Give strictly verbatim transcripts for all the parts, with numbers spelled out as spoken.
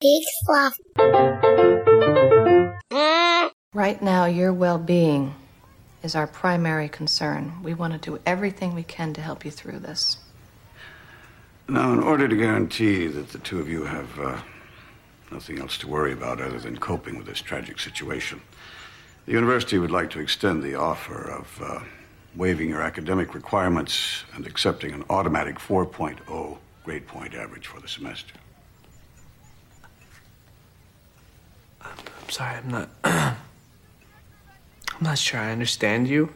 big sloth. Right now, your well-being is our primary concern. We want to do everything we can to help you through this. Now, in order to guarantee that the two of you have uh, nothing else to worry about other than coping with this tragic situation, the university would like to extend the offer of uh, waiving your academic requirements and accepting an automatic four point oh grade point average for the semester. I'm, I'm sorry, I'm not... I'm not sure I understand you.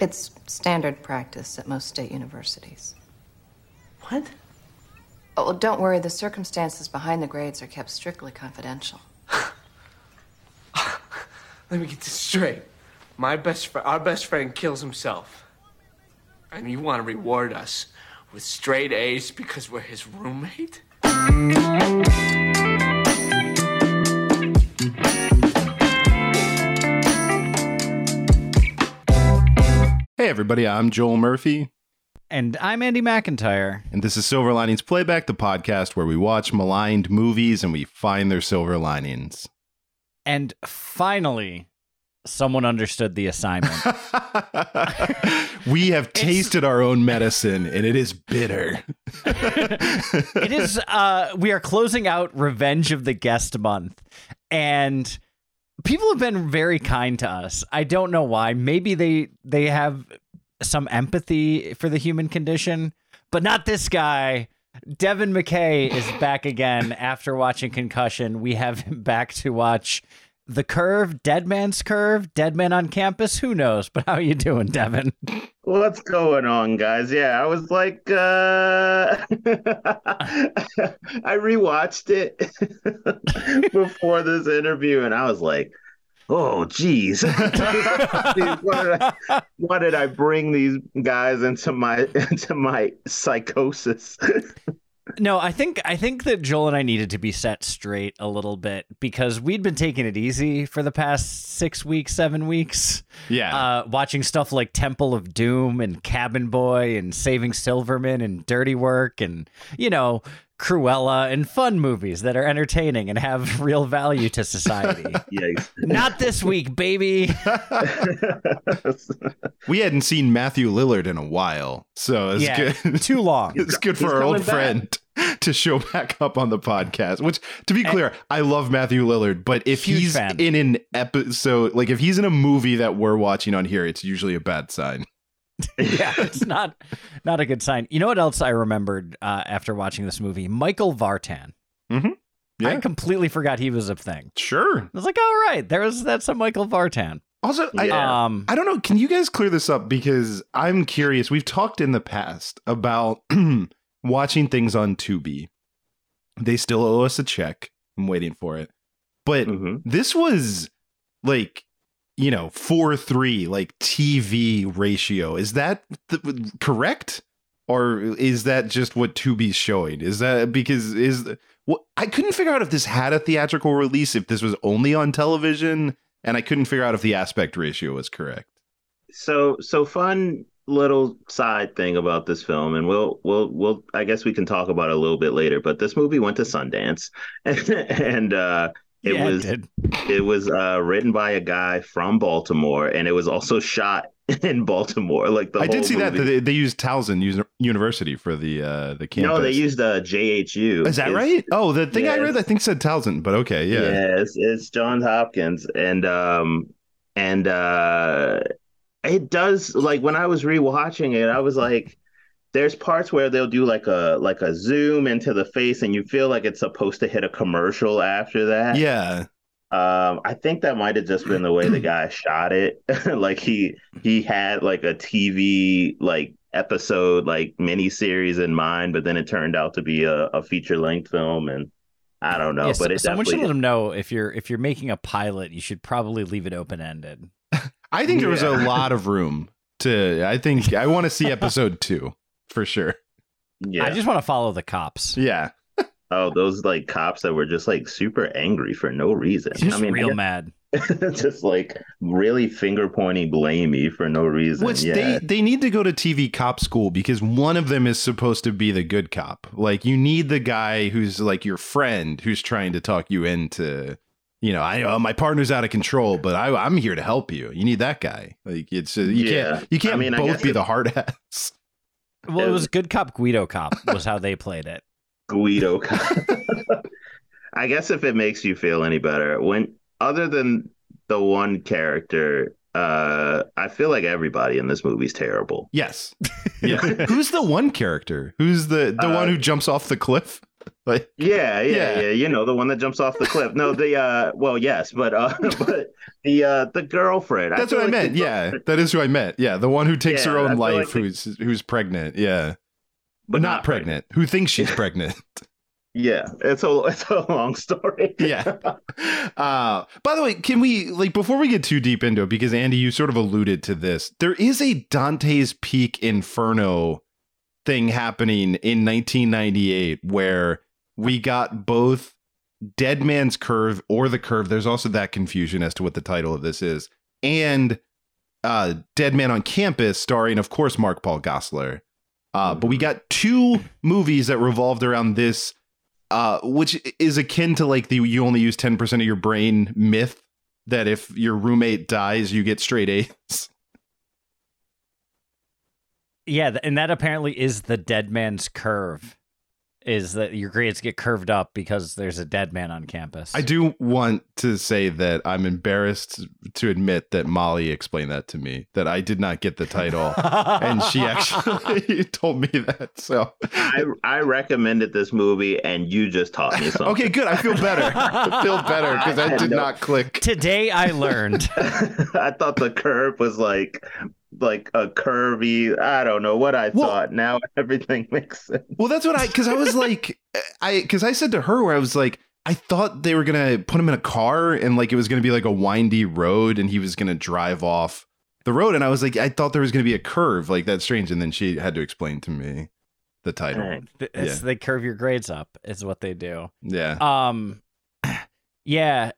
It's standard practice at most state universities. What? Oh, well, don't worry. The circumstances behind the grades are kept strictly confidential. Let me get this straight. My best fr- our best friend kills himself. And you want to reward us with straight A's because we're his roommate? Hey, everybody. I'm Joel Murphy. And I'm Andy McIntyre. And this is Silver Linings Playback, the podcast where we watch maligned movies and we find their silver linings. And finally, someone understood the assignment. We have tasted it's... our own medicine, and it is bitter. It is. Uh, we are closing out Revenge of the Guest Month, and people have been very kind to us. I don't know why. Maybe they they have some empathy for the human condition, but not this guy. Devin McKay is back again after watching Concussion. We have him back to watch The Curve, Dead Man's Curve, Dead Man on Campus. Who knows? But how are you doing, Devin? What's going on, guys? Yeah, I was like, uh... I rewatched it before this interview, and I was like, oh, geez. what, did I, what did I bring these guys into my into my psychosis? No, I think I think that Joel and I needed to be set straight a little bit because we'd been taking it easy for the past six weeks, seven weeks. Yeah. Uh, watching stuff like Temple of Doom and Cabin Boy and Saving Silverman and Dirty Work and, you know, Cruella and fun movies that are entertaining and have real value to society. Yikes. Not this week, baby. We hadn't seen Matthew Lillard in a while, so it's yeah, good. Too long. It's good for He's our old back. friend to show back up on the podcast, which, to be clear, and I love Matthew Lillard, but if he's fan. in an episode, like if he's in a movie that we're watching on here, it's usually a bad sign. Yeah, it's not not a good sign. You know what else I remembered uh, after watching this movie? Michael Vartan. Mm-hmm. Yeah. I completely forgot he was a thing. Sure. I was like, all right, there was that's a Michael Vartan. Also, yeah. I, um, I don't know. Can you guys clear this up? Because I'm curious. We've talked in the past about watching things on Tubi. They still owe us a check. I'm waiting for it. But mm-hmm. this was like, you know, four three, like T V ratio. Is that th- correct? Or is that just what Tubi's showing? Is that because is well, I couldn't figure out if this had a theatrical release, if this was only on television, and I couldn't figure out if the aspect ratio was correct. So so fun little side thing about this film, and we'll we'll we'll I guess we can talk about it a little bit later, but this movie went to Sundance and, and uh It yeah, was it, it was uh, written by a guy from Baltimore, and it was also shot in Baltimore. Like the I whole did see movie. that they, they used Towson University for the uh, the campus. No, they used uh, J H U. Is that it's, right? Oh, the thing yeah, I read I think said Towson, but okay, yeah. Yeah, it's, it's Johns Hopkins, and um and uh, it does like when I was rewatching it, I was like, there's parts where they'll do like a like a zoom into the face and you feel like it's supposed to hit a commercial after that. Yeah. Um, I think that might have just been the way the guy shot it. Like he he had like a T V like episode, like miniseries in mind, but then it turned out to be a, a feature length film. And I don't know. Yeah, but so, it someone should let him know if you're if you're making a pilot, you should probably leave it open ended. I think there yeah. was a lot of room to I think I want to see episode two. For sure. Yeah. I just want to follow the cops. Yeah. Oh, those like cops that were just like super angry for no reason. Just I mean, real I guess, mad. Just like really finger pointing, blamey for no reason. Which yeah. they, they need to go to T V cop school, because one of them is supposed to be the good cop. Like, you need the guy who's like your friend, who's trying to talk you into, you know, I uh, my partner's out of control, but I, I'm here to help you. You need that guy. Like, it's uh, you yeah. can't you can't I mean, both be it, the hard ass. Well, it was good cop, Guido cop was how they played it. Guido cop. I guess if it makes you feel any better, when other than the one character, uh, I feel like everybody in this movie is terrible. Yes. Yeah. Who's the one character? Who's the, the uh, one who jumps off the cliff? Like, yeah, yeah, yeah, yeah. You know, the one that jumps off the cliff. No, the uh, well, yes, but uh, but the uh, the girlfriend. That's I what I like meant. Yeah, that is who I meant. Yeah, the one who takes yeah, her own life, like the... who's who's pregnant. Yeah, but, but not, not pregnant. pregnant. Who thinks she's pregnant? Yeah, it's a it's a long story. Yeah. Uh, by the way, can we, like, before we get too deep into it, because Andy, you sort of alluded to this, there is a Dante's Peak Inferno thing happening in nineteen ninety-eight where we got both Dead Man's Curve, or The Curve. There's also that confusion as to what the title of this is, and uh, Dead Man on Campus, starring, of course, Mark Paul Gosselaar. Uh, but we got two movies that revolved around this, uh, which is akin to like the you only use ten percent of your brain myth that if your roommate dies, you get straight A's. Yeah, and that apparently is the Dead Man's Curve, is that your grades get curved up because there's a dead man on campus. I do want to say that I'm embarrassed to admit that Molly explained that to me, that I did not get the title, and she actually told me that. So I, I recommended this movie, and you just taught me something. Okay, good. I feel better. I feel better because I, I did no, not click. Today I learned. I thought The Curve was like... like a curvy, I don't know what I well, thought. Now everything makes sense. Well, that's what I, because I was like, I, because I said to her where I was like, I thought they were going to put him in a car and like it was going to be like a windy road and he was going to drive off the road. And I was like, I thought there was going to be a curve. Like, that's strange. And then she had to explain to me the title. Right. It's, yeah. They curve your grades up is what they do. Yeah. Um. Yeah.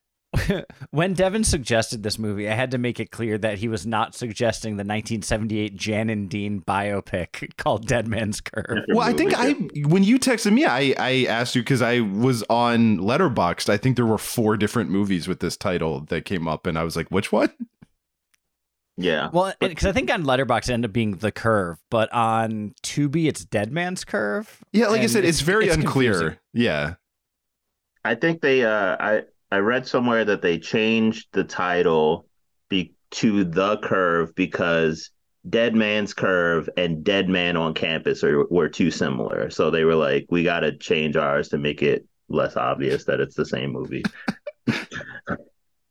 When Devin suggested this movie, I had to make it clear that he was not suggesting the nineteen seventy-eight Jan and Dean biopic called Dead Man's Curve. Well, I think I when you texted me, I, I asked you because I was on Letterboxd. I think there were four different movies with this title that came up, and I was like, which one? Yeah. Well, because I think on Letterboxd it ended up being The Curve, but on Tubi, it's Dead Man's Curve. Yeah, like I said, it's, it's very it's unclear. Confusing. Yeah. I think they... Uh, I. I read somewhere that they changed the title be- to The Curve because Dead Man's Curve and Dead Man on Campus are, were too similar. So they were like, we got to change ours to make it less obvious that it's the same movie.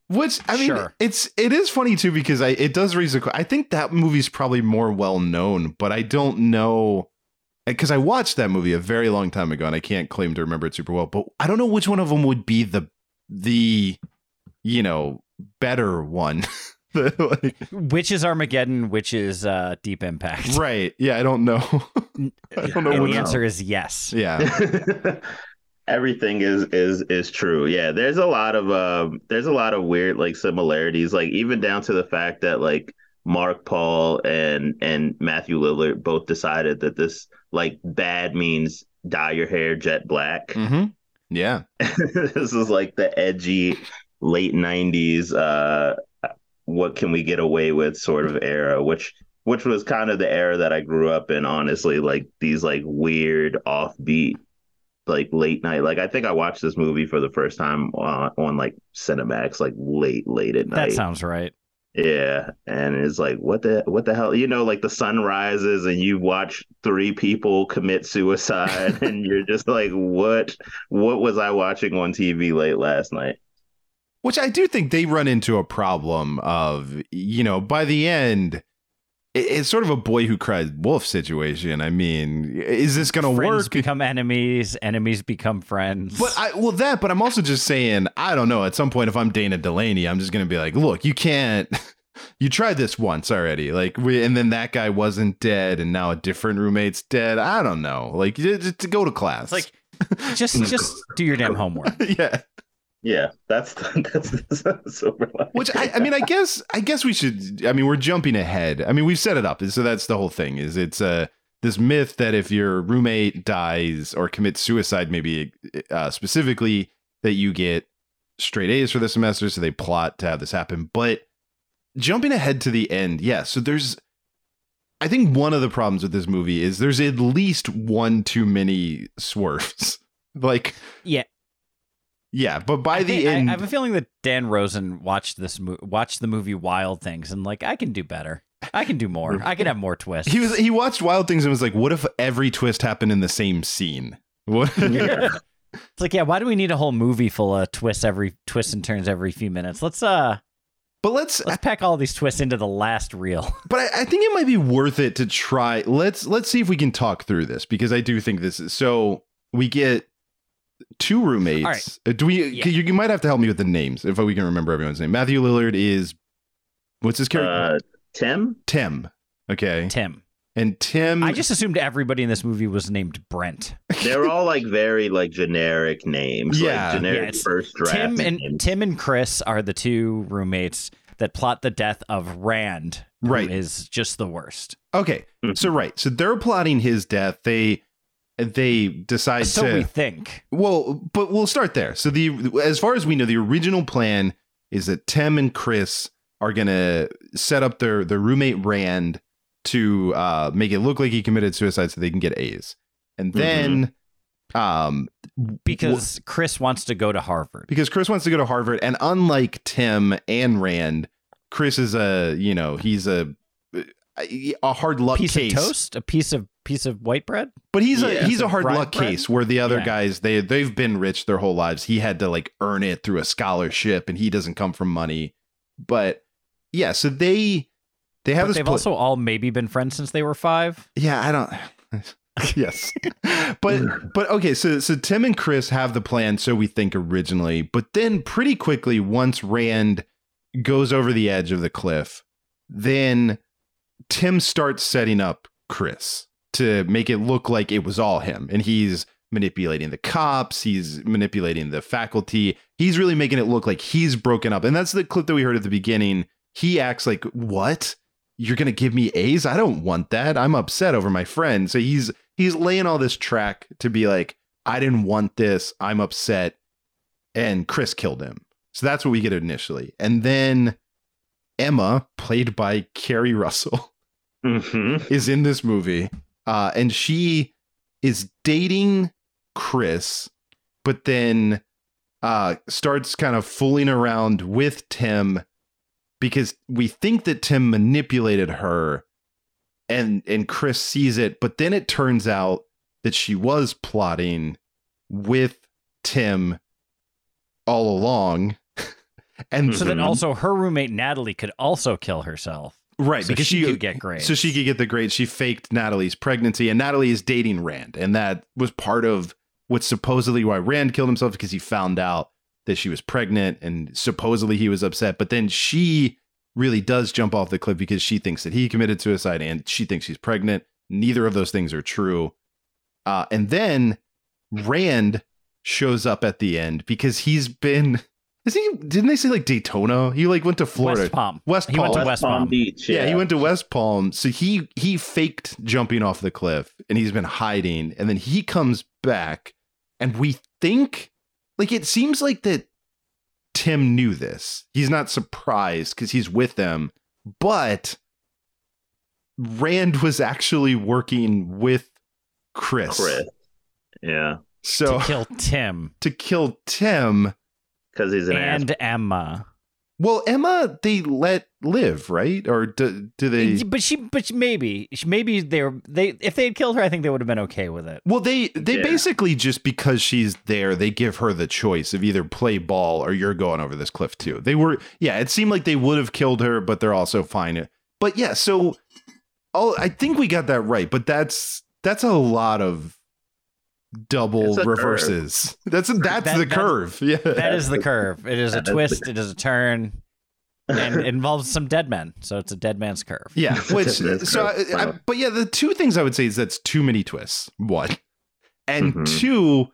Which, I mean, sure. it's it is funny, too, because I it does raise a question. I think that movie's probably more well-known, but I don't know... Because I watched that movie a very long time ago, and I can't claim to remember it super well, but I don't know which one of them would be the the you know better one. Like, which is Armageddon, which is uh Deep Impact, right? Yeah. I don't know i don't know and the answer is yes. Yeah. Everything is is is true. Yeah, there's a lot of um there's a lot of weird like similarities, like even down to the fact that like Mark Paul and and Matthew Lillard both decided that this like bad means dye your hair jet black. Mm-hmm. Yeah. This is like the edgy late nineties uh what can we get away with sort of era, which which was kind of the era that I grew up in, honestly. Like these like weird offbeat like late night, like I think I watched this movie for the first time on, on like Cinemax like late late at night. That sounds right. Yeah, and it's like what the what the hell, you know, like the sun rises and you watch three people commit suicide and you're just like, what what was I watching on T V late last night? Which I do think they run into a problem of, you know, by the end it, it's sort of a Boy Who Cried Wolf situation. I mean, is this gonna friends work? Friends become enemies, enemies become friends. But I well that, but I'm also just saying, I don't know. At some point, if I'm Dana Delaney, I'm just gonna be like, look, you can't. You tried this once already, like we, and then that guy wasn't dead, and now a different roommate's dead. I don't know, like, just go to class. Like, just, just do your damn homework. Yeah, Yeah, that's that's, that's Silver Linings. Which I, I mean, I guess I guess we should. I mean, we're jumping ahead. I mean, we've set it up, so that's the whole thing. Is it's uh, this myth that if your roommate dies or commits suicide, maybe uh, specifically, that you get straight A's for the semester. So they plot to have this happen. But jumping ahead to the end, yeah. So there's, I think one of the problems with this movie is there's at least one too many swerves. Like, yeah. Yeah, but by I the think, end, I, I have a feeling that Dan Rosen watched this mo- watched the movie Wild Things and like, I can do better. I can do more. I can have more twists. He was he watched Wild Things and was like, what if every twist happened in the same scene? What? Yeah. It's like, yeah, why do we need a whole movie full of twists every twists and turns every few minutes? Let's uh But let's let's pack all these twists into the last reel. But I, I think it might be worth it to try. Let's let's see if we can talk through this, because I do think this is so we get two roommates. All right. Do we? Yeah. You, you might have to help me with the names if we can remember everyone's name. Matthew Lillard is what's his character? Uh, Tim. Tim. Okay. Tim. And Tim. I just assumed everybody in this movie was named Brent. They're all like very like generic names. Yeah. Like generic yeah, first draft. Tim and names. Tim and Chris are the two roommates that plot the death of Rand. Right. Who is just the worst. Okay. Mm-hmm. So right. So they're plotting his death. They. They decide so to. So we think. Well, but we'll start there. So the as far as we know, the original plan is that Tim and Chris are gonna set up their their roommate Rand to uh, make it look like he committed suicide so they can get A's, and then mm-hmm. um, because w- Chris wants to go to Harvard. Because Chris wants to go to Harvard, and unlike Tim and Rand, Chris is a you know he's a a hard luck piece case. Of toast, a piece of. Piece of white bread, but he's yeah, a he's a hard luck bread? Case where the other yeah. guys they they've been rich their whole lives. He had to like earn it through a scholarship, and he doesn't come from money. But yeah, so they they have but this. They've pl- also all maybe been friends since they were five. Yeah, I don't. Yes, but but okay, so so Tim and Chris have the plan, so we think originally, but then pretty quickly once Rand goes over the edge of the cliff, then Tim starts setting up Chris to make it look like it was all him. And he's manipulating the cops. He's manipulating the faculty. He's really making it look like he's broken up. And that's the clip that we heard at the beginning. He acts like, what? You're going to give me A's? I don't want that. I'm upset over my friend. So he's he's laying all this track to be like, I didn't want this. I'm upset. And Chris killed him. So that's what we get initially. And then Emma, played by Keri Russell, mm-hmm. is in this movie. Uh, and she is dating Chris, but then uh, starts kind of fooling around with Tim because we think that Tim manipulated her, and and Chris sees it. But then it turns out that she was plotting with Tim all along. And so then also her roommate, Natalie, could also kill herself. Right, so because she, she could get grades. So she could get the grades. She faked Natalie's pregnancy, and Natalie is dating Rand. And that was part of what's supposedly why Rand killed himself, because he found out that she was pregnant and supposedly he was upset. But then she really does jump off the cliff because she thinks that he committed suicide and she thinks she's pregnant. Neither of those things are true. Uh, and then Rand shows up at the end because he's been... Is he? Didn't they say like Daytona? He like went to Florida, West Palm. West Palm. He went to West, West Palm Beach. Yeah. yeah, he went to West Palm. So he he faked jumping off the cliff, and he's been hiding. And then he comes back, and we think, like, it seems like that Tim knew this. He's not surprised because he's with them. But Rand was actually working with Chris. Chris. Yeah. So to kill Tim. To kill Tim. Because he's an and ass. Emma. Well, Emma, they let live, right? Or do, do they? But she, but she, maybe, maybe they were. They if they had killed her, I think they would have been okay with it. Well, they they yeah. basically just because she's there, they give her the choice of either play ball or you're going over this cliff too. They were, yeah. It seemed like they would have killed her, but they're also fine. But yeah, so all I think we got that right. But that's that's a lot of. Double reverses. Curve. That's that's that, the that, curve. Yeah, that is the curve. It is a twist. It is a turn, and it involves some dead men. So it's a dead man's curve. Yeah. Which so, I, I, but yeah, the two things I would say is that's too many twists. One, and mm-hmm. two,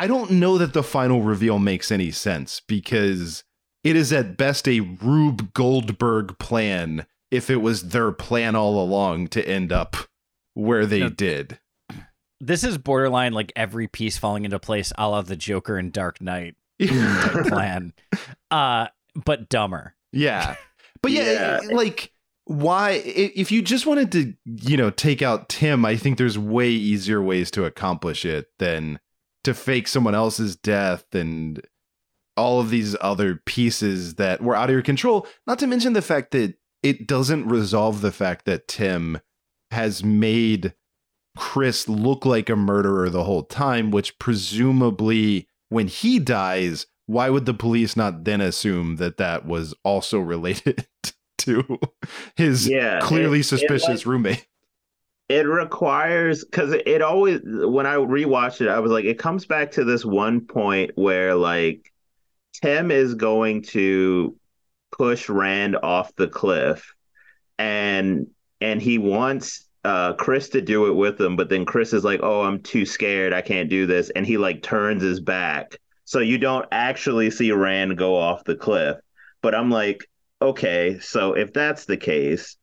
I don't know that the final reveal makes any sense, because it is at best a Rube Goldberg plan if it was their plan all along to end up where they yep. did. This is borderline like every piece falling into place a la the Joker and Dark Knight type plan, uh, but dumber. Yeah. But yeah, yeah, like, why, if you just wanted to, you know, take out Tim, I think there's way easier ways to accomplish it than to fake someone else's death and all of these other pieces that were out of your control. Not to mention the fact that it doesn't resolve the fact that Tim has made Chris look like a murderer the whole time, which presumably when he dies, why would the police not then assume that that was also related to his yeah, clearly it, suspicious it like, roommate? It requires, because it always, when I rewatched it, I was like, it comes back to this one point where like Tim is going to push Rand off the cliff, and and he wants uh, Chris to do it with him, but then Chris is like, oh, I'm too scared, I can't do this, and he like turns his back. So you don't actually see Rand go off the cliff. But I'm like, okay, so if that's the case,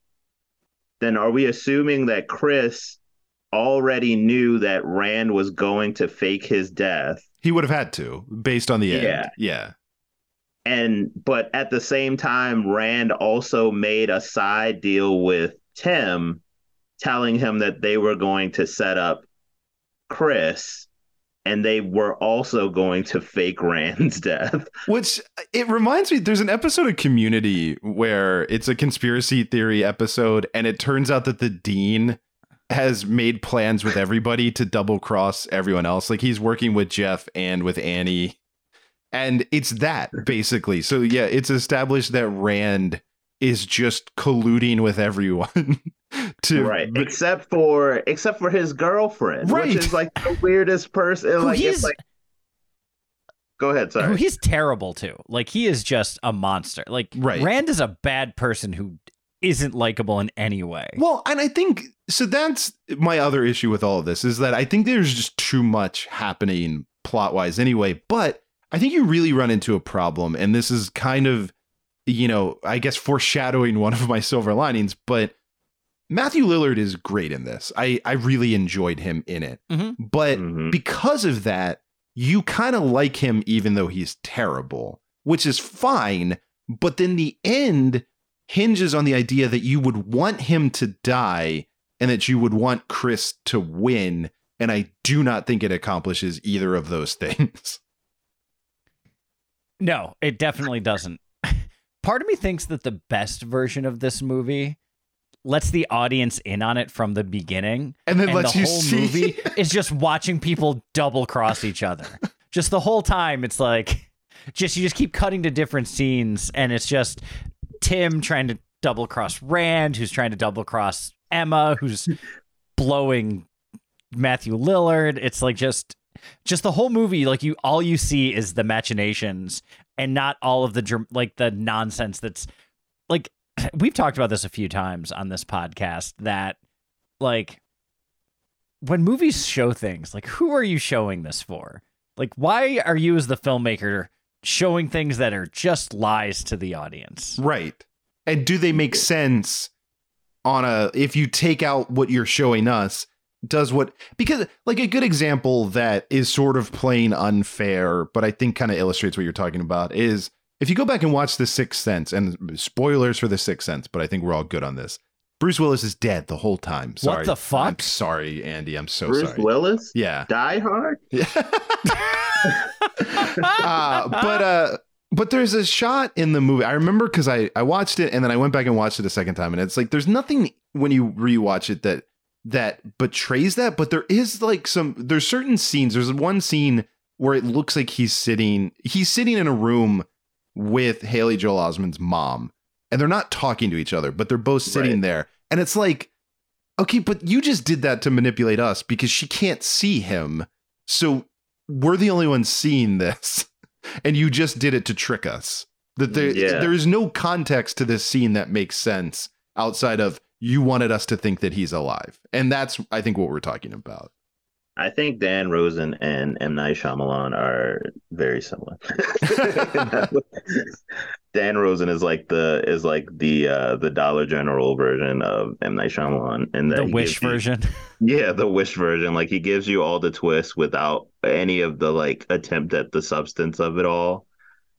then are we assuming that Chris already knew that Rand was going to fake his death? He would have had to, based on the end. Yeah. Yeah. And but at the same time, Rand also made a side deal with Tim, telling him that they were going to set up Chris. And they were also going to fake Rand's death. Which, it reminds me, there's an episode of Community where it's a conspiracy theory episode, and it turns out that the dean has made plans with everybody to double cross everyone else. Like, he's working with Jeff and with Annie. And it's that, basically. So, yeah, it's established that Rand is just colluding with everyone. To, right, but, except for except for his girlfriend, right. Which is like the weirdest person. Like, it's like, go ahead, sorry. He's terrible too. Like, he is just a monster. Like, right. Rand is a bad person who isn't likable in any way. Well, and I think so. That's my other issue with all of this, is that I think there's just too much happening plot wise anyway. But I think you really run into a problem, and this is kind of, you know, I guess foreshadowing one of my silver linings, but. Matthew Lillard is great in this. I, I really enjoyed him in it. Mm-hmm. But mm-hmm. because of that, you kind of like him even though he's terrible, which is fine. But then the end hinges on the idea that you would want him to die and that you would want Chris to win. And I do not think it accomplishes either of those things. No, it definitely doesn't. Part of me thinks that the best version of this movie lets the audience in on it from the beginning. And then and lets the you whole see. Movie is just watching people double cross each other. Just the whole time. It's like, just, you just keep cutting to different scenes. And it's just Tim trying to double cross Rand, who's trying to double cross Emma, who's blowing Matthew Lillard. It's like just, just the whole movie. Like, you, all you see is the machinations and not all of the, like, the nonsense that's like, we've talked about this a few times on this podcast, that like when movies show things, like, who are you showing this for? Like, why are you as the filmmaker showing things that are just lies to the audience? Right. And do they make sense on a, if you take out what you're showing us, does what, because like a good example that is sort of plain unfair, but I think kind of illustrates what you're talking about is, if you go back and watch The Sixth Sense, and spoilers for The Sixth Sense, but I think we're all good on this, Bruce Willis is dead the whole time. Sorry. What the fuck? I'm sorry, Andy. I'm so Bruce sorry. Bruce Willis? Yeah. Die Hard? Yeah. uh, but uh, but there's a shot in the movie. I remember because I, I watched it, and then I went back and watched it a second time, and it's like, there's nothing when you rewatch it that that betrays that, but there is like some, there's certain scenes. There's one scene where it looks like he's sitting, he's sitting in a room with Haley Joel Osment's mom, and they're not talking to each other, but they're both sitting right. there. And it's like, okay, but you just did that to manipulate us because she can't see him. So we're the only ones seeing this. And you just did it to trick us. That there, yeah. there is no context to this scene that makes sense outside of you wanted us to think that he's alive. And that's, I think, what we're talking about. I think Dan Rosen and M. Night Shyamalan are very similar. Dan Rosen is like the is like the uh, the Dollar General version of M. Night Shyamalan, and the Wish version. You, yeah, the Wish version. Like he gives you all the twists without any of the like attempt at the substance of it all.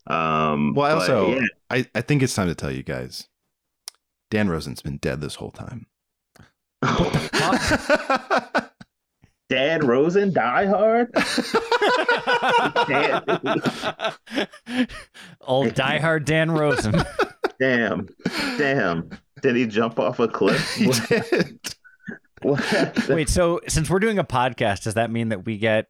Um, well, I also, yeah. I, I think it's time to tell you guys, Dan Rosen's been dead this whole time. What the fuck? Dan Rosen, Die Hard? Old Die Hard Dan Rosen. Damn. Damn. Did he jump off a cliff? He did. What? Wait, so since we're doing a podcast, does that mean that we get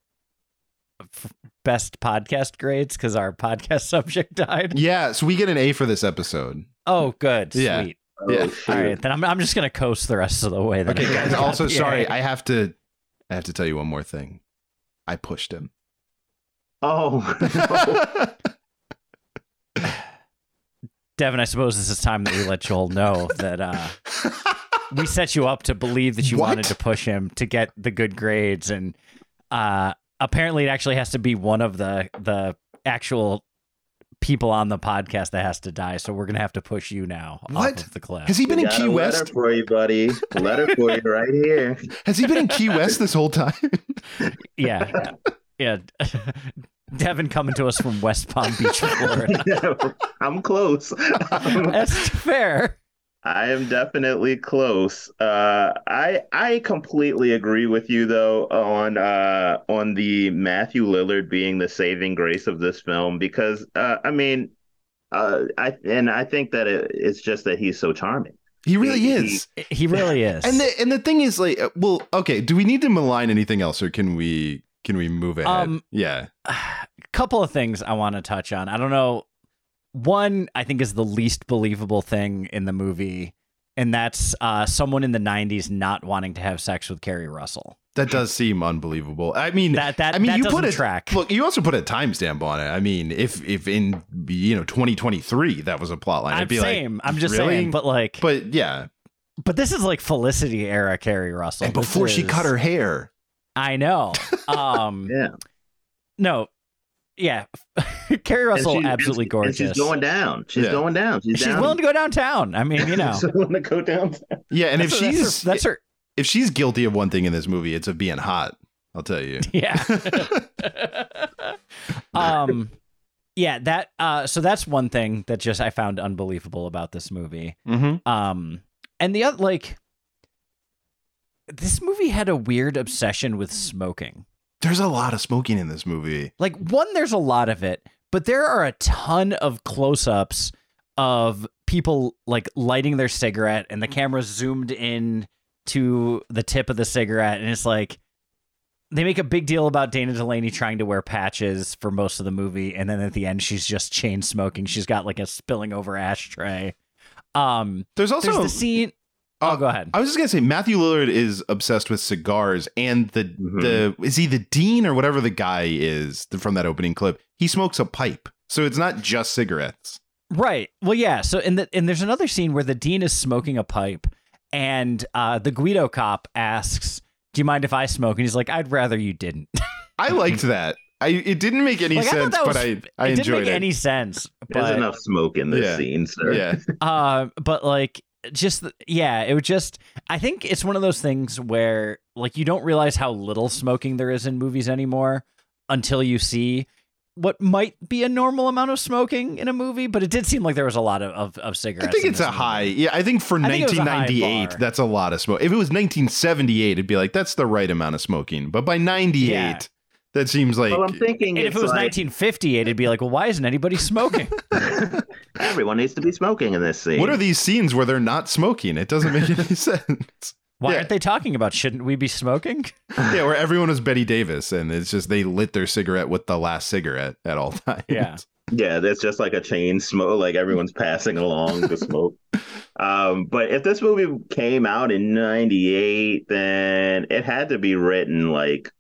best podcast grades because our podcast subject died? Yeah, so we get an A for this episode. Oh, good. Yeah. Sweet. Oh, yeah. All right, then I'm, I'm just going to coast the rest of the way. Then. Okay, guys, also, yeah. sorry, I have to... I have to tell you one more thing. I pushed him. Oh. No. Devin, I suppose this is time that we let Joel know that uh, we set you up to believe that you what? wanted to push him to get the good grades. And uh, apparently it actually has to be one of the, the actual people on the podcast that has to die. So we're going to have to push you now what? off of the cliff. Has he been we in Key West? Letter for you, buddy. Letter for you right here. Has he been in Key West this whole time? Yeah. Yeah. Devin coming to us from West Palm Beach, Florida. I'm close. That's fair. I am definitely close. Uh, I I completely agree with you though on uh, on the Matthew Lillard being the saving grace of this film because uh, I mean, uh, I and I think that it, it's just that he's so charming. He really he, is. He, he really is. And the and the thing is like, well, okay. Do we need to malign anything else, or can we can we move ahead? Um, yeah. A couple of things I want to touch on. I don't know. One, I think, is the least believable thing in the movie, and that's uh, someone in the nineties not wanting to have sex with Keri Russell. That does seem unbelievable. I mean, that that I mean, that you put a track. Look, you also put a timestamp on it. I mean, if if in you know twenty twenty-three that was a plot line, I'm I'd be same. like, I'm just really? saying, but like, but yeah, but this is like Felicity era Keri Russell, and before is, she cut her hair. I know. Um, yeah. No. Yeah, Keri Russell, she, absolutely and, gorgeous. And she's going down. She's yeah. going down. She's, she's down. willing to go downtown. I mean, you know, she's willing to go downtown. Yeah, and that's if a, she's that's her, that's her, if she's guilty of one thing in this movie, it's of being hot. I'll tell you. Yeah. um, yeah. That. Uh. So that's one thing that just I found unbelievable about this movie. Mm-hmm. Um. And the other, like, this movie had a weird obsession with smoking. There's a lot of smoking in this movie. Like, one, there's a lot of it, but there are a ton of close-ups of people, like, lighting their cigarette, and the camera zoomed in to the tip of the cigarette, and it's like, they make a big deal about Dana Delaney trying to wear patches for most of the movie, and then at the end, she's just chain-smoking. She's got, like, a spilling-over ashtray. Um, there's also... There's the scene... Oh, uh, go ahead. I was just going to say, Matthew Lillard is obsessed with cigars, and the mm-hmm. the is he the dean or whatever the guy is from that opening clip? He smokes a pipe, so it's not just cigarettes. Right. Well, yeah. So in the and there's another scene where the dean is smoking a pipe, and uh, the Guido cop asks, "Do you mind if I smoke?" And he's like, "I'd rather you didn't." I liked that. I it didn't make any like, sense, I was, but I I it enjoyed it. It didn't make it. any sense. But, there's enough smoke in this yeah, scene, sir. Yeah. Uh, but like. Just, yeah, it would just, I think it's one of those things where, like, you don't realize how little smoking there is in movies anymore until you see what might be a normal amount of smoking in a movie, but it did seem like there was a lot of, of, of cigarettes. I think it's a movie. high, yeah, I think for I nineteen ninety-eight, think that's a lot of smoke. If it was nineteen seventy-eight, it'd be like, that's the right amount of smoking, but by ninety-eight, yeah. that seems like... Well, I'm thinking if it was like... nineteen fifty-eight, it'd be like, well, why isn't anybody smoking? Everyone needs to be smoking in this scene. What are these scenes where they're not smoking? It doesn't make any sense. Why yeah. aren't they talking about, shouldn't we be smoking? Yeah, where everyone was Betty Davis, and it's just they lit their cigarette with the last cigarette at all times. Yeah, yeah, there's just like a chain smoke, like everyone's passing along the smoke. Um, but if this movie came out in ninety-eight, then it had to be written like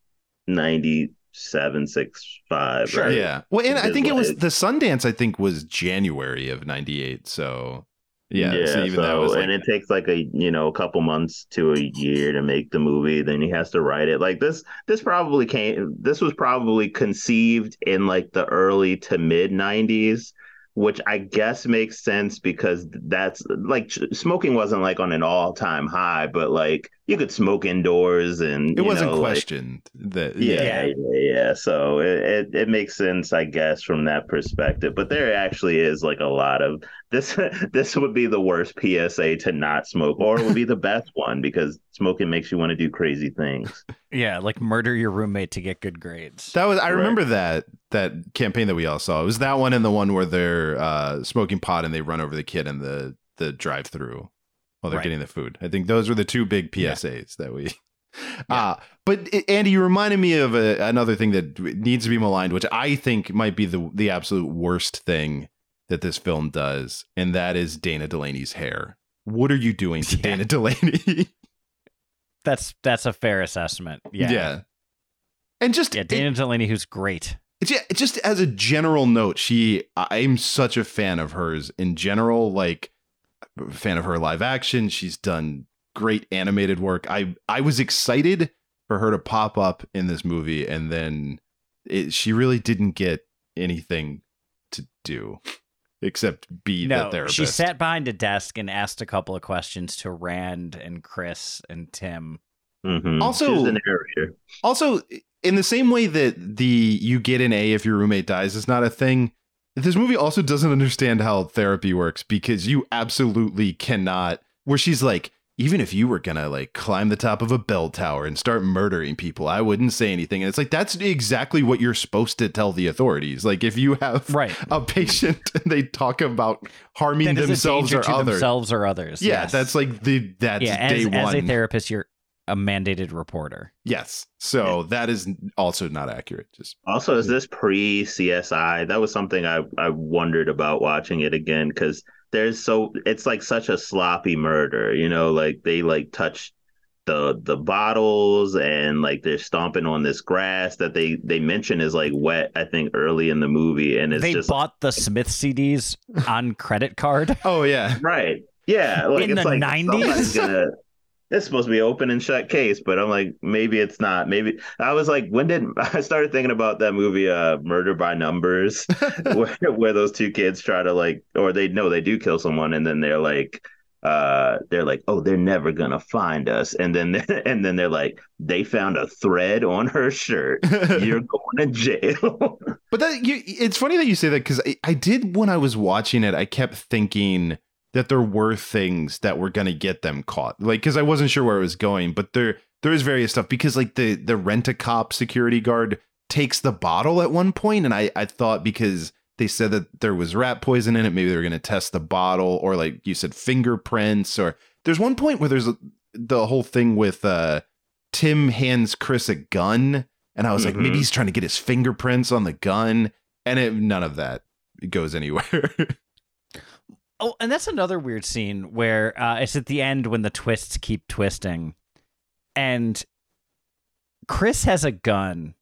ninety-seven, six, five. Sure. Right? Yeah. Well, and I think it was the Sundance, I think, was January of ninety-eight. So Yeah, yeah so even so, that was like... and it takes like a you know a couple months to a year to make the movie. Then he has to write it. Like this, this probably came. This was probably conceived in like the early to mid nineties, which I guess makes sense because that's like smoking wasn't like on an all time high, but like you could smoke indoors and it you wasn't know, questioned. Like, that yeah, yeah, yeah, yeah. So it, it it makes sense, I guess, from that perspective. But there actually is like a lot of. This this would be the worst P S A to not smoke, or it would be the best one because smoking makes you want to do crazy things. Yeah, like murder your roommate to get good grades. That was I right. remember that that campaign that we all saw. It was that one and the one where they're uh, smoking pot and they run over the kid in the the drive-through while they're right. getting the food. I think those were the two big P S As yeah. that we. Yeah. Uh, but Andy, you reminded me of a, another thing that needs to be maligned, which I think might be the the absolute worst thing that this film does, and that is Dana Delaney's hair. What are you doing to yeah. Dana Delaney? that's that's a fair assessment. Yeah. Yeah. And just yeah, Dana it, Delaney, who's great. Yeah, just as a general note, she I'm such a fan of hers in general, like a fan of her live action. She's done great animated work. I I was excited for her to pop up in this movie, and then it, she really didn't get anything to do. Except be no, the therapist. She sat behind a desk and asked a couple of questions to Rand and Chris and Tim. Mm-hmm. Also, an also, in the same way that the you get an A if your roommate dies is not a thing, this movie also doesn't understand how therapy works because you absolutely cannot. Where she's like, even if you were going to like climb the top of a bell tower and start murdering people, I wouldn't say anything. And it's like, that's exactly what you're supposed to tell the authorities. Like if you have right. a patient and they talk about harming themselves or, other. themselves or others. Yeah, yes. That's like the that's yeah, day as, one. As a therapist, you're a mandated reporter. Yes. So yeah. That is also not accurate. Just Also, is this pre-C S I? That was something I, I wondered about watching it again because There's so it's like such a sloppy murder, you know, like they like touch the the bottles and like they're stomping on this grass that they they mention is like wet, I think, early in the movie. And it's they just bought like, the Smith C Ds on credit card. Oh, yeah. Right. Yeah. Like, in it's the like nineties. Gonna, it's supposed to be open and shut case, but I'm like, maybe it's not. Maybe I was like, when did I started thinking about that movie, uh, Murder by Numbers, where, where those two kids try to like, or they know they do kill someone, and then they're like, uh, they're like, oh, they're never gonna find us, and then and then they're like, they found a thread on her shirt. You're going to jail. But that you, it's funny that you say that because I, I did when I was watching it, I kept thinking that there were things that were going to get them caught. Like, because I wasn't sure where it was going, but there there is various stuff because like the, the rent-a-cop security guard takes the bottle at one point, and I, I thought because they said that there was rat poison in it, maybe they were going to test the bottle or like you said, fingerprints. Or there's one point where there's a, the whole thing with uh, Tim hands Chris a gun, and I was mm-hmm. like, maybe he's trying to get his fingerprints on the gun, and it, none of that goes anywhere. Oh, and that's another weird scene where uh, it's at the end when the twists keep twisting. And Chris has a gun,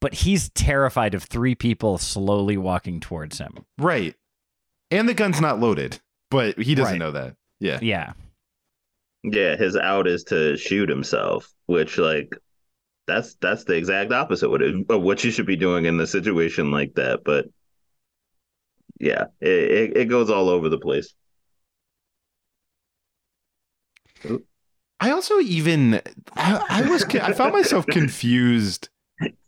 but he's terrified of three people slowly walking towards him. Right. And the gun's not loaded, but he doesn't right. know that. Yeah. Yeah. Yeah. His out is to shoot himself, which like that's that's the exact opposite of what you should be doing in a situation like that. But. Yeah, it it goes all over the place. I also even I, I was I found myself confused.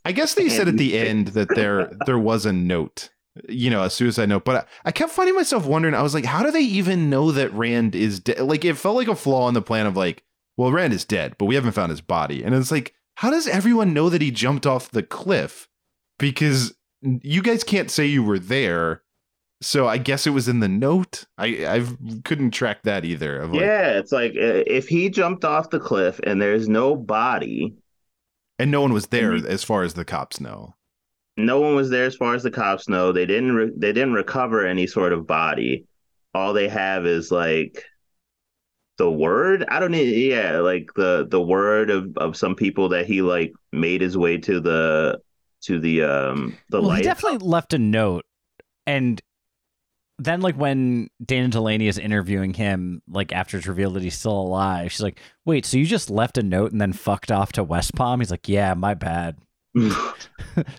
I guess they said at the end that there there was a note, you know, a suicide note. But I, I kept finding myself wondering. I was like, how do they even know that Rand is dead? Like it felt like a flaw in the plan of like, well, Rand is dead, but we haven't found his body. And it's like, how does everyone know that he jumped off the cliff? Because you guys can't say you were there. So I guess it was in the note. I I couldn't track that either. Like, yeah, it's like if he jumped off the cliff and there's no body. And no one was there as far as the cops know. No one was there as far as the cops know. They didn't re- they didn't recover any sort of body. All they have is like the word. I don't need. Yeah, like the the word of, of some people that he like made his way to the to the um the well, light. He definitely left a note and then, like, when Dana Delaney is interviewing him, like, after it's revealed that he's still alive, she's like, wait, so you just left a note and then fucked off to West Palm? He's like, yeah, my bad.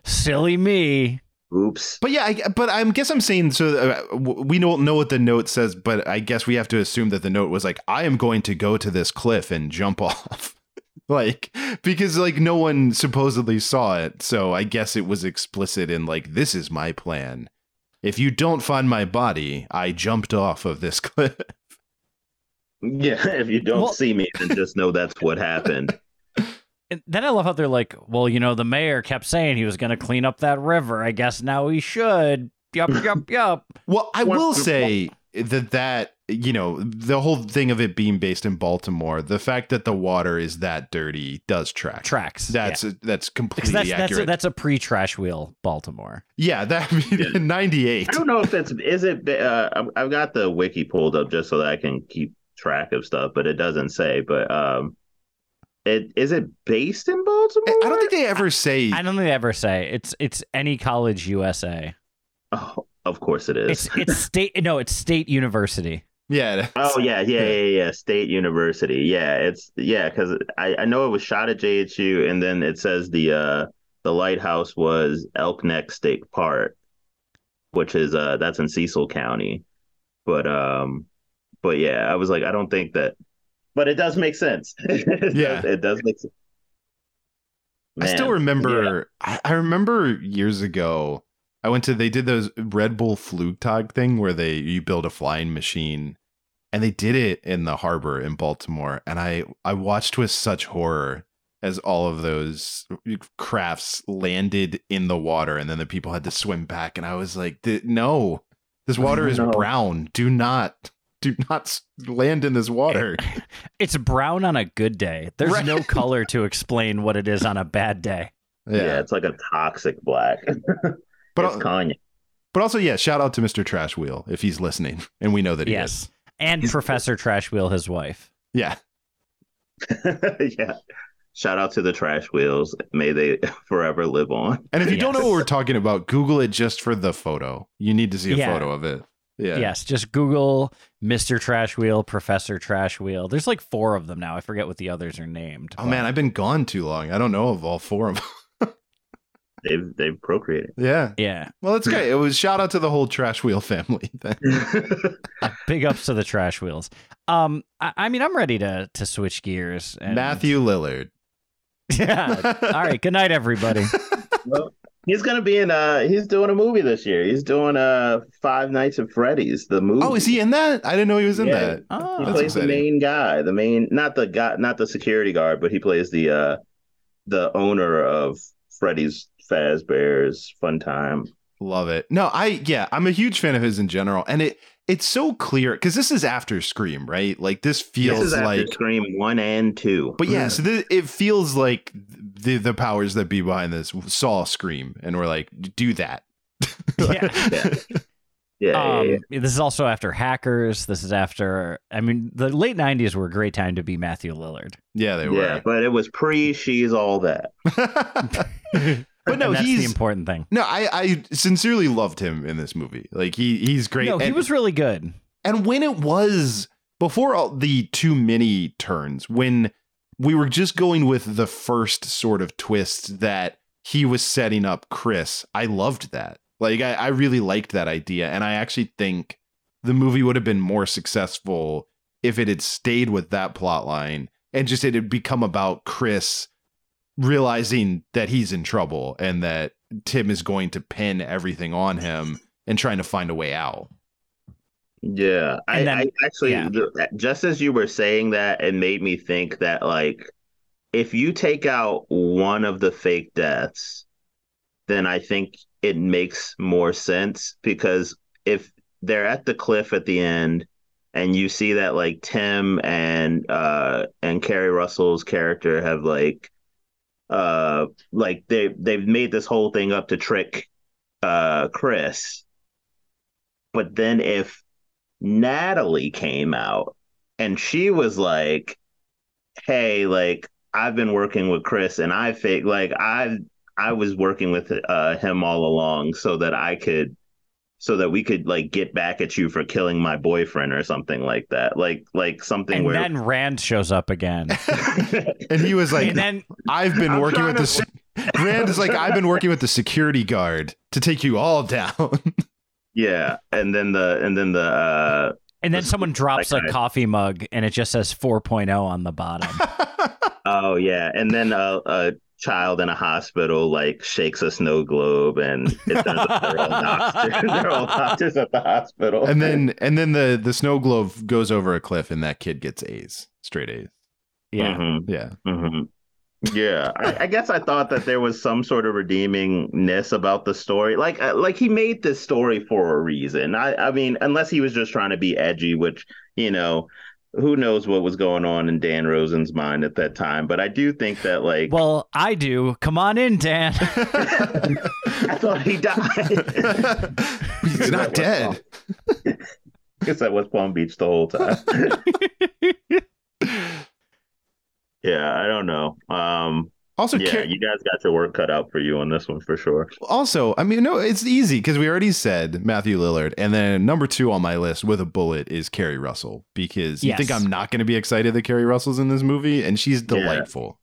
Silly me. Oops. But yeah, I, but I guess I'm saying, so uh, we don't know what the note says, but I guess we have to assume that the note was like, I am going to go to this cliff and jump off. Like, because like no one supposedly saw it. So I guess it was explicit in like, this is my plan. If you don't find my body, I jumped off of this cliff. Yeah, if you don't well, see me, then just know that's what happened. And then I love how they're like, well, you know, the mayor kept saying he was going to clean up that river. I guess now he should. Yup, yup, yup. Well, I will say that that, you know, the whole thing of it being based in Baltimore, the fact that the water is that dirty does track. Tracks. That's yeah. a, that's completely that's, accurate. That's a, that's a pre-Trash Wheel Baltimore. Yeah, that yeah. ninety-eight. I don't know if that's, is it, uh, I've got the wiki pulled up just so that I can keep track of stuff, but it doesn't say, but um, it, is it based in Baltimore? I don't think they ever say. I don't think they ever say. It's it's any college U S A. Oh, of course it is. It's, it's state. No, it's State University. Yeah. Oh yeah, yeah, yeah, yeah. State University. Yeah, it's yeah, because I, I know it was shot at J H U, and then it says the uh the lighthouse was Elk Neck State Park, which is uh that's in Cecil County, but um, but yeah, I was like, I don't think that, but it does make sense. it yeah, does, it does make sense. Man, I still remember. Yeah. I, I remember years ago. I went to, they did those Red Bull Flugtag thing where they, you build a flying machine, and they did it in the harbor in Baltimore. And I, I watched with such horror as all of those crafts landed in the water and then the people had to swim back. And I was like, no, this water is no. brown. Do not, do not land in this water. It's brown on a good day. There's right. no color to explain what it is on a bad day. Yeah, yeah, it's like a toxic black. But, al- but also, yeah, shout out to Mister Trash Wheel if he's listening, and we know that he yes. is. And he's Professor cool. Trash Wheel, his wife. Yeah. Yeah. Shout out to the Trash Wheels. May they forever live on. And if you yes. don't know what we're talking about, Google it just for the photo. You need to see a yeah. photo of it. Yeah. Yes, just Google Mister Trash Wheel, Professor Trash Wheel. There's like four of them now. I forget what the others are named. Oh, but... man, I've been gone too long. I don't know of all four of them. They've they've procreated. Yeah. Yeah. Well, that's great. It was shout out to the whole Trash Wheel family. Big ups to the Trash Wheels. Um, I, I mean, I'm ready to to switch gears. And... Matthew Lillard. Yeah. All right. Good night, everybody. Well, he's gonna be in. Uh, he's doing a movie this year. He's doing uh Five Nights at Freddy's, the movie. Oh, is he in that? I didn't know he was in yeah. that. Oh, he that's plays exciting. The main guy. The main, not the guy, not the security guard, but he plays the uh the owner of Freddy's. Fazbear's Fun Time. Love it. No, I, yeah, I'm a huge fan of his in general. And it it's so clear because this is after Scream, right? Like this feels this is after like Scream one and two. But yeah, yeah. so th- it feels like the the powers that be behind this saw Scream and were like, do that. Yeah. yeah. Yeah, um, yeah, yeah. This is also after Hackers. This is after, I mean, the late nineties were a great time to be Matthew Lillard. Yeah, they were. Yeah, but it was pre She's All That. But no, and that's he's the important thing. No, I, I sincerely loved him in this movie. Like he he's great. No, and, he was really good. And when it was before all the too many turns, when we were just going with the first sort of twist that he was setting up Chris, I loved that. Like I, I really liked that idea. And I actually think the movie would have been more successful if it had stayed with that plot line and just it had become about Chris realizing that he's in trouble and that Tim is going to pin everything on him and trying to find a way out. Yeah, I, then, I actually, yeah. just as you were saying that, it made me think that, like, if you take out one of the fake deaths, then I think it makes more sense, because if they're at the cliff at the end and you see that, like, Tim and uh, and Keri Russell's character have, like, Uh, like they they've made this whole thing up to trick uh Chris, but then if Natalie came out and she was like, "Hey, like I've been working with Chris and I fake like I I was working with uh him all along so that I could so that we could like get back at you for killing my boyfriend or something like that. Like, like something and where. And then Rand shows up again. And he was like, and then, I've been I'm working with to... the, se- Rand is like, I've been working with the security guard to take you all down. Yeah. And then the, and then the, uh, and then the, someone drops like, a I... coffee mug and it just says four point oh on the bottom. Oh yeah. And then, uh, uh, child in a hospital like shakes a snow globe and it turns out they're all doctors. They're all doctors at the hospital. And then and then the, the snow globe goes over a cliff and that kid gets A's, straight A's. Yeah. Mm-hmm. Yeah. Mm-hmm. Yeah. I, I guess I thought that there was some sort of redeemingness about the story. Like like he made this story for a reason. I, I mean, unless he was just trying to be edgy, which, you know, who knows what was going on in Dan Rosen's mind at that time. But I do think that like, well, I do. Come on in, Dan. I thought he died. He's not dead. I guess that was Palm Beach the whole time. Yeah, I don't know. Um, also, yeah, Ker- you guys got your work cut out for you on this one for sure. Also, I mean, no, it's easy because we already said Matthew Lillard. And then number two on my list with a bullet is Keri Russell, because yes. You think I'm not going to be excited that Keri Russell's in this movie, and she's delightful.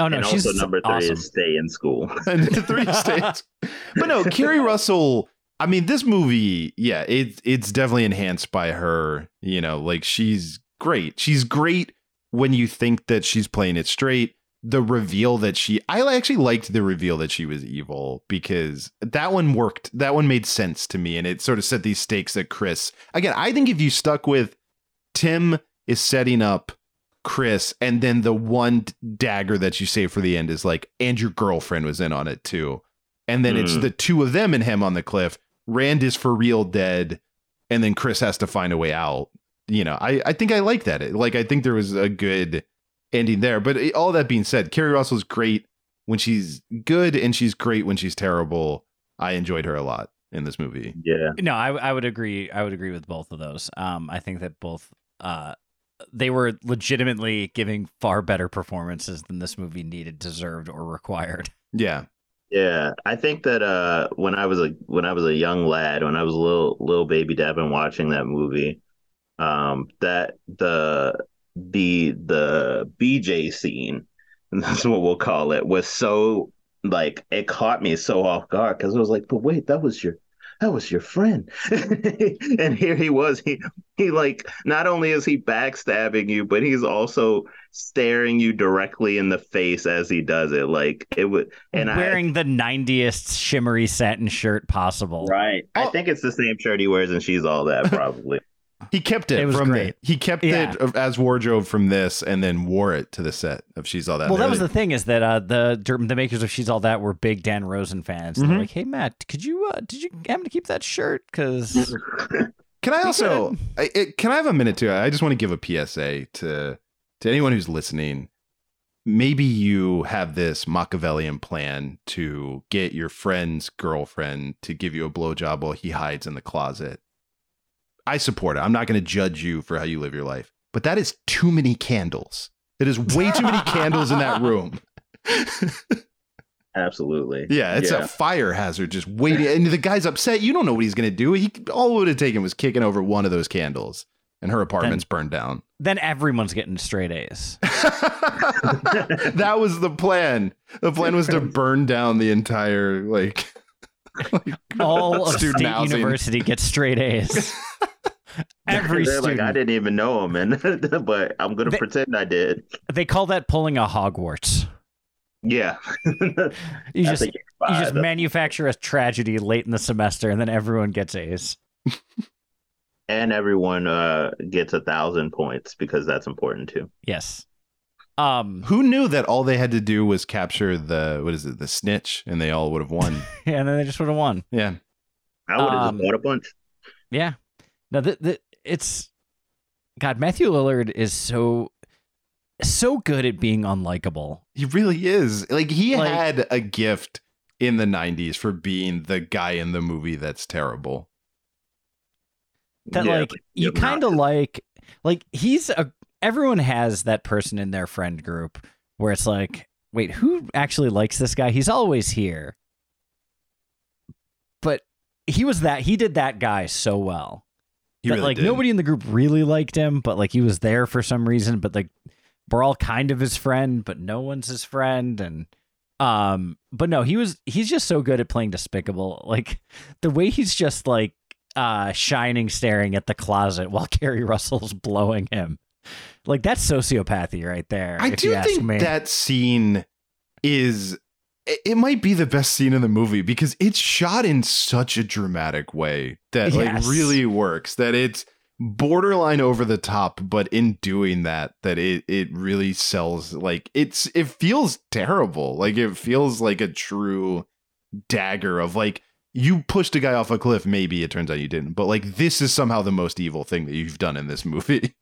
Yeah. Oh, no, and she's also number three awesome. Is stay in school. And three stays. But no, Keri Russell. I mean, this movie, yeah, it, it's definitely enhanced by her. You know, like she's great. She's great when you think that she's playing it straight. The reveal that she, I actually liked the reveal that she was evil, because that one worked. That one made sense to me. And it sort of set these stakes that Chris, again, I think if you stuck with Tim is setting up Chris, and then the one dagger that you save for the end is like, and your girlfriend was in on it too. And then mm. it's the two of them and him on the cliff. Rand is for real dead. And then Chris has to find a way out. You know, I, I think I like that. Like, I think there was a good ending there. But it, all that being said, Keri Russell's great when she's good and she's great when she's terrible. I enjoyed her a lot in this movie. Yeah. No, I, I would agree. I would agree with both of those. Um, I think that both uh, they were legitimately giving far better performances than this movie needed, deserved, or required. Yeah. Yeah, I think that uh, when I was a when I was a young lad, when I was a little little baby Devin watching that movie, um, that the. the the B J scene, and that's what we'll call it, was so like, it caught me so off guard, because I was like, but wait, that was your that was your friend. And here he was, he he like, not only is he backstabbing you, but he's also staring you directly in the face as he does it. Like, it would, and wearing I, the nineties shimmery satin shirt possible, right? Oh. I think it's the same shirt he wears and She's All That, probably. He kept it, it from great. The, he kept yeah. it as wardrobe from this, and then wore it to the set of She's All That. Well, that was the thing, is that uh, the the makers of She's All That were big Dan Rosen fans. Mm-hmm. They're like, "Hey Matt, could you uh, did you happen to keep that shirt? Because can I also I, it, can I have a minute too? I just want to give a P S A to to anyone who's listening. Maybe you have this Machiavellian plan to get your friend's girlfriend to give you a blowjob while he hides in the closet. I support it. I'm not going to judge you for how you live your life, but that is too many candles. It is way too many candles in that room. Absolutely. Yeah, it's yeah. a fire hazard. Just waiting, and the guy's upset. You don't know what he's going to do. He all it would have taken was kicking over one of those candles, and her apartment's then, burned down. Then everyone's getting straight A's. That was the plan. The plan was to burn down the entire like, like all of State housing. University gets straight A's. Every They're student. Like, I didn't even know him, and but I'm gonna they, pretend I did. They call that pulling a Hogwarts. Yeah, you just you just manufacture a tragedy late in the semester, and then everyone gets A's. And everyone uh, gets a thousand points, because that's important too. Yes. Um, Who knew that all they had to do was capture the what is it, the snitch, and they all would have won. Yeah, and then they just would have won. Yeah, I would have um, just bought a bunch. Yeah. Now, the, the, it's, God, Matthew Lillard is so, so good at being unlikable. He really is. Like, he like, had a gift in the nineties for being the guy in the movie that's terrible. That, yeah, like, you kind of like, like, he's a, everyone has that person in their friend group where it's like, wait, who actually likes this guy? He's always here. But he was that he did that guy so well. He that, really like did. Nobody in the group really liked him, but like he was there for some reason. But like we're all kind of his friend, but no one's his friend. And um, but no, he was he's just so good at playing despicable. Like the way he's just like uh, shining, staring at the closet while Keri Russell's blowing him. Like that's sociopathy right there. I do think me. that scene is. It might be the best scene in the movie because it's shot in such a dramatic way that like yes. really works, that it's borderline over the top, but in doing that, that it, it really sells. Like it's, it feels terrible. Like it feels like a true dagger of like, you pushed a guy off a cliff. Maybe it turns out you didn't, but like, this is somehow the most evil thing that you've done in this movie.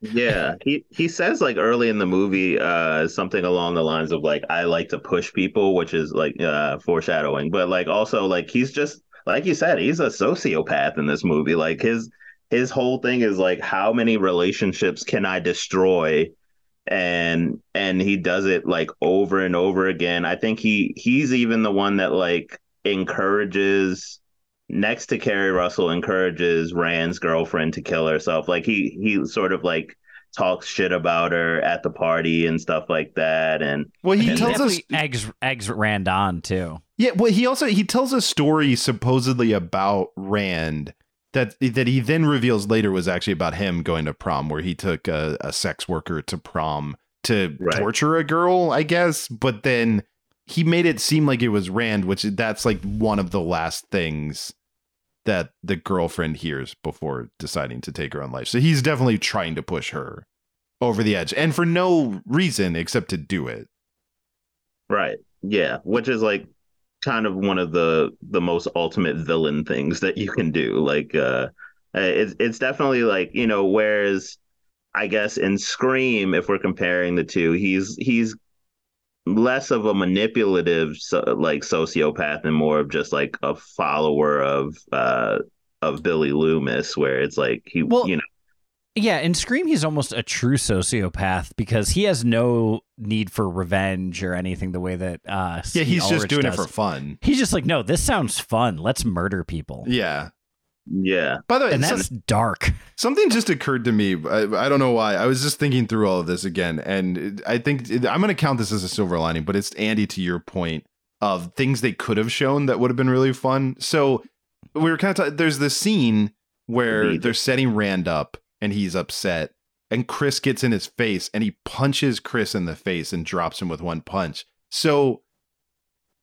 yeah he he says like early in the movie uh something along the lines of like I like to push people, which is like uh foreshadowing, but like also like he's just like you said, he's a sociopath in this movie. Like his his whole thing is like how many relationships can I destroy, and and he does it like over and over again. I think he he's even the one that like encourages, next to Keri Russell, encourages Rand's girlfriend to kill herself. Like he he sort of like talks shit about her at the party and stuff like that. And well, he and tells us eggs eggs Rand on too. Yeah, well, he also he tells a story supposedly about Rand that that he then reveals later was actually about him going to prom, where he took a, a sex worker to prom to right. torture a girl, I guess. But then he made it seem like it was Rand, which that's like one of the last things that the girlfriend hears before deciding to take her own life. So he's definitely trying to push her over the edge, and for no reason except to do it. Right. Yeah. Which is like kind of one of the, the most ultimate villain things that you can do. Like uh, it's, it's definitely like, you know, whereas I guess in Scream, if we're comparing the two, he's, he's, less of a manipulative so, like sociopath and more of just like a follower of uh of Billy Loomis, where it's like he well, you know yeah in Scream he's almost a true sociopath because he has no need for revenge or anything the way that uh yeah Steve he's Ulrich just doing does. It for fun. He's just like, no, this sounds fun, let's murder people. Yeah. Yeah. By the way, and that's so, dark. Something just occurred to me. I, I don't know why. I was just thinking through all of this again, and I think it, I'm going to count this as a silver lining. But it's, Andy, to your point of things they could have shown that would have been really fun. So we were kind of t- there's this scene where Indeed. They're setting Rand up, and he's upset, and Chris gets in his face, and he punches Chris in the face and drops him with one punch. So.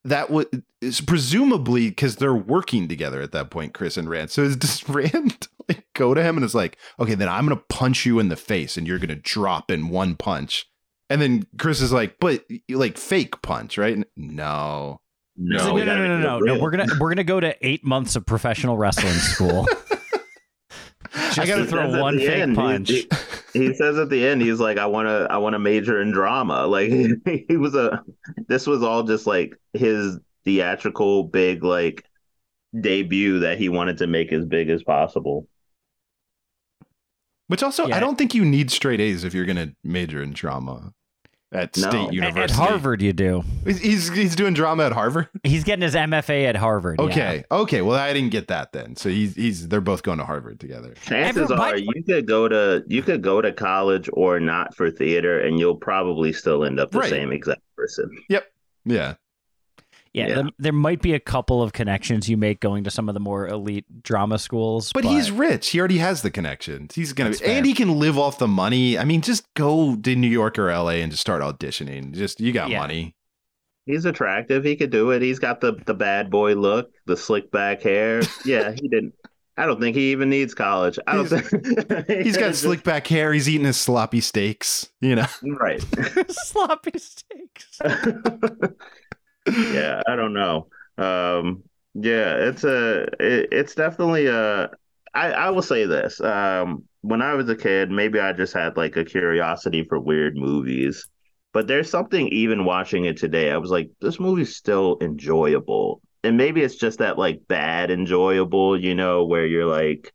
That would presumably because they're working together at that point, Chris and Rand. So does Rand like go to him and is like, OK, then I'm going to punch you in the face and you're going to drop in one punch. And then Chris is like, but like fake punch, right? No, no, like, no, no, no, no, no, no. We're going to we're going to go to eight months of professional wrestling school. Just I got to throw one fake end, punch. He, he, he says at the end, he's like, I want to I want to major in drama. Like he, he was a this was all just like his theatrical big like debut that he wanted to make as big as possible. Which also, yeah. I don't think you need straight A's if you're going to major in drama at no. State University. At Harvard, you do. He's he's doing drama at Harvard? He's getting his M F A at Harvard. Okay. Yeah. Okay. Well, I didn't get that then. So he's he's they're both going to Harvard together. Chances Everybody. are you could go to you could go to college or not for theater, and you'll probably still end up the right. same exact person. Yep. Yeah. Yeah, yeah. There, there might be a couple of connections you make going to some of the more elite drama schools. But, but... he's rich. He already has the connections. He's going to and he can live off the money. I mean, just go to New York or L A and just start auditioning. Just you got yeah. money. He's attractive. He could do it. He's got the, the bad boy look, the slick back hair. Yeah, he didn't. I don't think he even needs college. I don't he's, think he's got slick back hair. He's eating his sloppy steaks, you know, right. sloppy steaks. yeah, I don't know. Um, yeah, it's a, it, it's definitely a. I, I will say this. Um, when I was a kid, maybe I just had like a curiosity for weird movies. But there's something, even watching it today, I was like, this movie's still enjoyable. And maybe it's just that like bad enjoyable, you know, where you're like,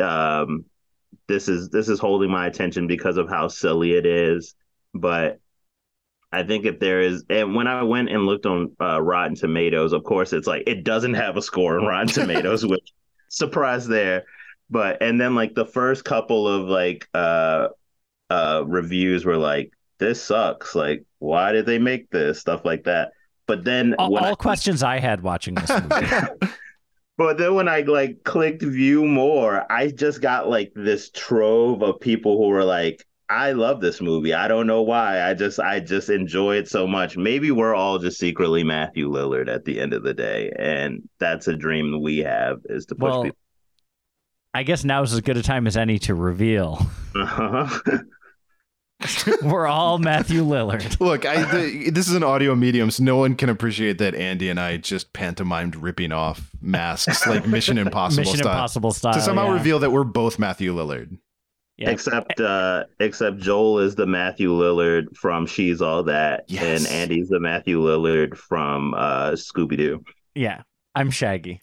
um, this is this is holding my attention because of how silly it is, but. I think if there is, and when I went and looked on uh, Rotten Tomatoes, of course, it's like it doesn't have a score on Rotten Tomatoes, which surprise there. But and then like the first couple of like uh, uh, reviews were like, this sucks. Like, why did they make this? Stuff like that. But then all, when all I, questions I had watching this movie. But then when I like clicked view more, I just got like this trove of people who were like, I love this movie. I don't know why. I just I just enjoy it so much. Maybe we're all just secretly Matthew Lillard at the end of the day. And that's a dream we have, is to push well, people. I guess now is as good a time as any to reveal. Uh-huh. We're all Matthew Lillard. Look, I, the, this is an audio medium, so no one can appreciate that Andy and I just pantomimed ripping off masks like Mission Impossible Mission style. Impossible style. To somehow yeah. reveal that we're both Matthew Lillard. Yeah. Except uh, except Joel is the Matthew Lillard from She's All That, yes. and Andy's the Matthew Lillard from uh, Scooby-Doo. Yeah, I'm Shaggy.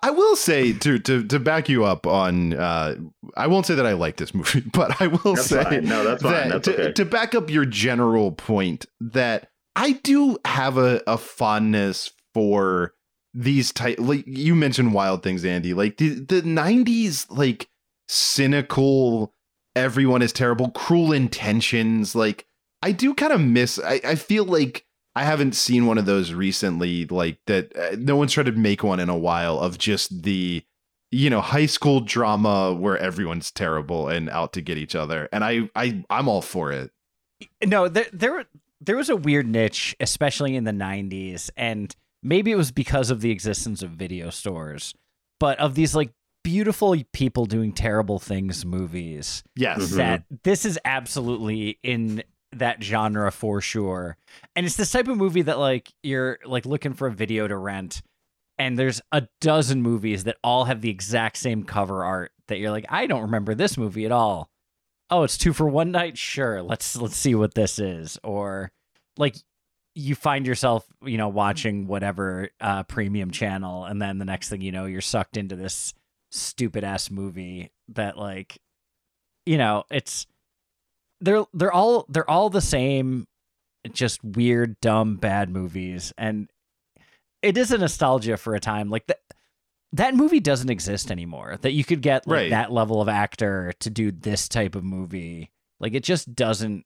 I will say to to to back you up on uh, I won't say that I like this movie, but I will that's say fine. No, that's fine. That that's to, okay. to back up your general point that I do have a, a fondness for these type, like you mentioned Wild Things, Andy, like the, the nineties, like cynical, everyone is terrible, Cruel Intentions. Like I do kind of miss, I, I feel like I haven't seen one of those recently, like that. Uh, no one's tried to make one in a while of just the, you know, high school drama where everyone's terrible and out to get each other. And I, I I'm all for it. No, there, there, there was a weird niche, especially in the nineties. And maybe it was because of the existence of video stores, but of these like beautiful people doing terrible things movies. Yes. Mm-hmm. That this is absolutely in that genre for sure. And it's this type of movie that like you're like looking for a video to rent and there's a dozen movies that all have the exact same cover art that you're like, I don't remember this movie at all. Oh, it's two for one night. Sure. Let's, let's see what this is. Or like you find yourself, you know, watching whatever uh, premium channel. And then the next thing, you know, you're sucked into this stupid ass movie that like, you know, it's, They're they're all they're all the same, just weird, dumb, bad movies, and it is a nostalgia for a time. Like that that movie doesn't exist anymore. That you could get like right. that level of actor to do this type of movie, like it just doesn't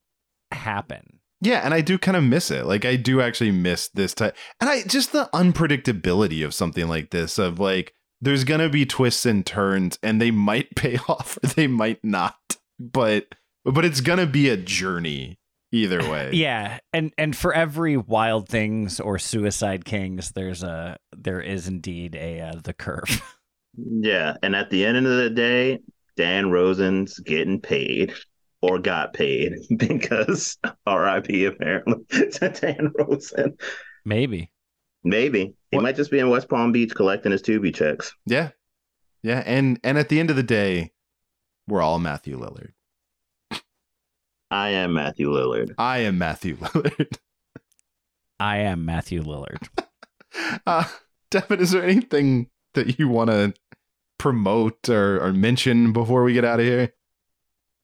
happen. Yeah, and I do kind of miss it. Like I do actually miss this type, and I just the unpredictability of something like this. Of like, there's gonna be twists and turns, and they might pay off, or they might not, but. But it's going to be a journey either way. Yeah. And and for every Wild Things or Suicide Kings, there's a there is indeed a uh, The Curve. Yeah. And at the end of the day, Dan Rosen's getting paid or got paid because R I P apparently to Dan Rosen. Maybe. Maybe. He what? might just be in West Palm Beach collecting his Tubi checks. Yeah. Yeah. And and at the end of the day, we're all Matthew Lillard. I am Matthew Lillard. I am Matthew Lillard. I am Matthew Lillard. uh, Devin, is there anything that you want to promote or, or mention before we get out of here?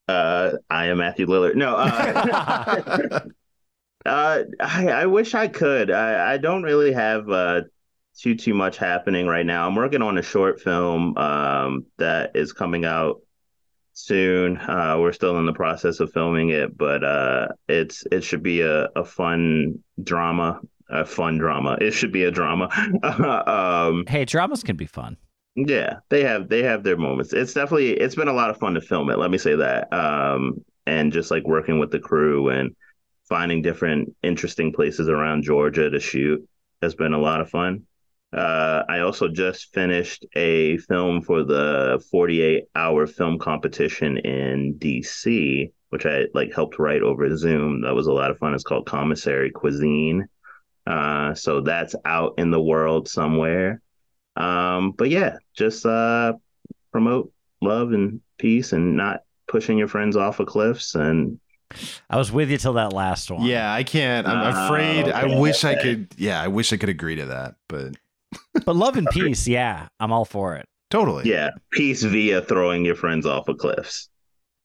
Uh, I am Matthew Lillard. No. Uh, uh, I, I wish I could. I, I don't really have uh, too, too much happening right now. I'm working on a short film um, that is coming out soon. Uh we're still in the process of filming it, but uh it's it should be a, a fun drama a fun drama it should be a drama. um hey, dramas can be fun. Yeah, they have they have their moments. It's definitely it's been a lot of fun to film it, let me say that. Um and just like working with the crew and finding different interesting places around Georgia to shoot has been a lot of fun. Uh, I also just finished a film for the forty-eight hour film competition in D C, which I like helped write over Zoom. That was a lot of fun. It's called Commissary Cuisine. Uh, so that's out in the world somewhere. Um, but yeah, just uh, promote love and peace and not pushing your friends off of cliffs. And I was with you till that last one. Yeah, I can't. I'm uh, afraid. Okay. I wish I could. Yeah, I wish I could agree to that, but. But love and peace, yeah, I'm all for it. Totally. Yeah, peace via throwing your friends off of cliffs.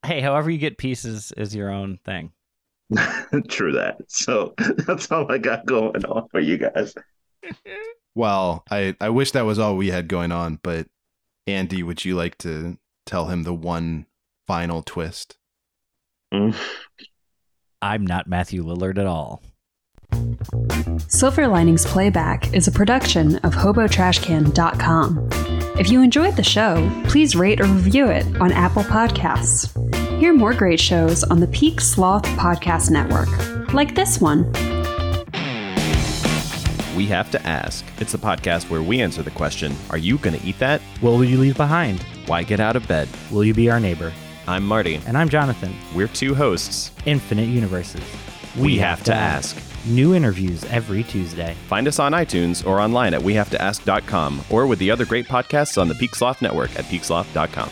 Hey, however you get peace is, is your own thing. True that. So that's all I got going on for you guys. Well, I, I wish that was all we had going on, but Andy, would you like to tell him the one final twist? Mm. I'm not Matthew Lillard at all. Silver Linings Playback is a production of hobo trash can dot com. If you enjoyed the show, please rate or review it on Apple Podcasts. Hear more great shows on the Peak Sloth Podcast Network, like this one. We Have to Ask. It's a podcast where we answer the question, are you going to eat that? What will you leave behind? Why get out of bed? Will you be our neighbor? I'm Marty. And I'm Jonathan. We're two hosts. Infinite universes. We, we have, have to ask. ask. New interviews every Tuesday. Find us on iTunes or online at we have to ask dot com or with the other great podcasts on the Peak Sloth Network at peak sloth dot com.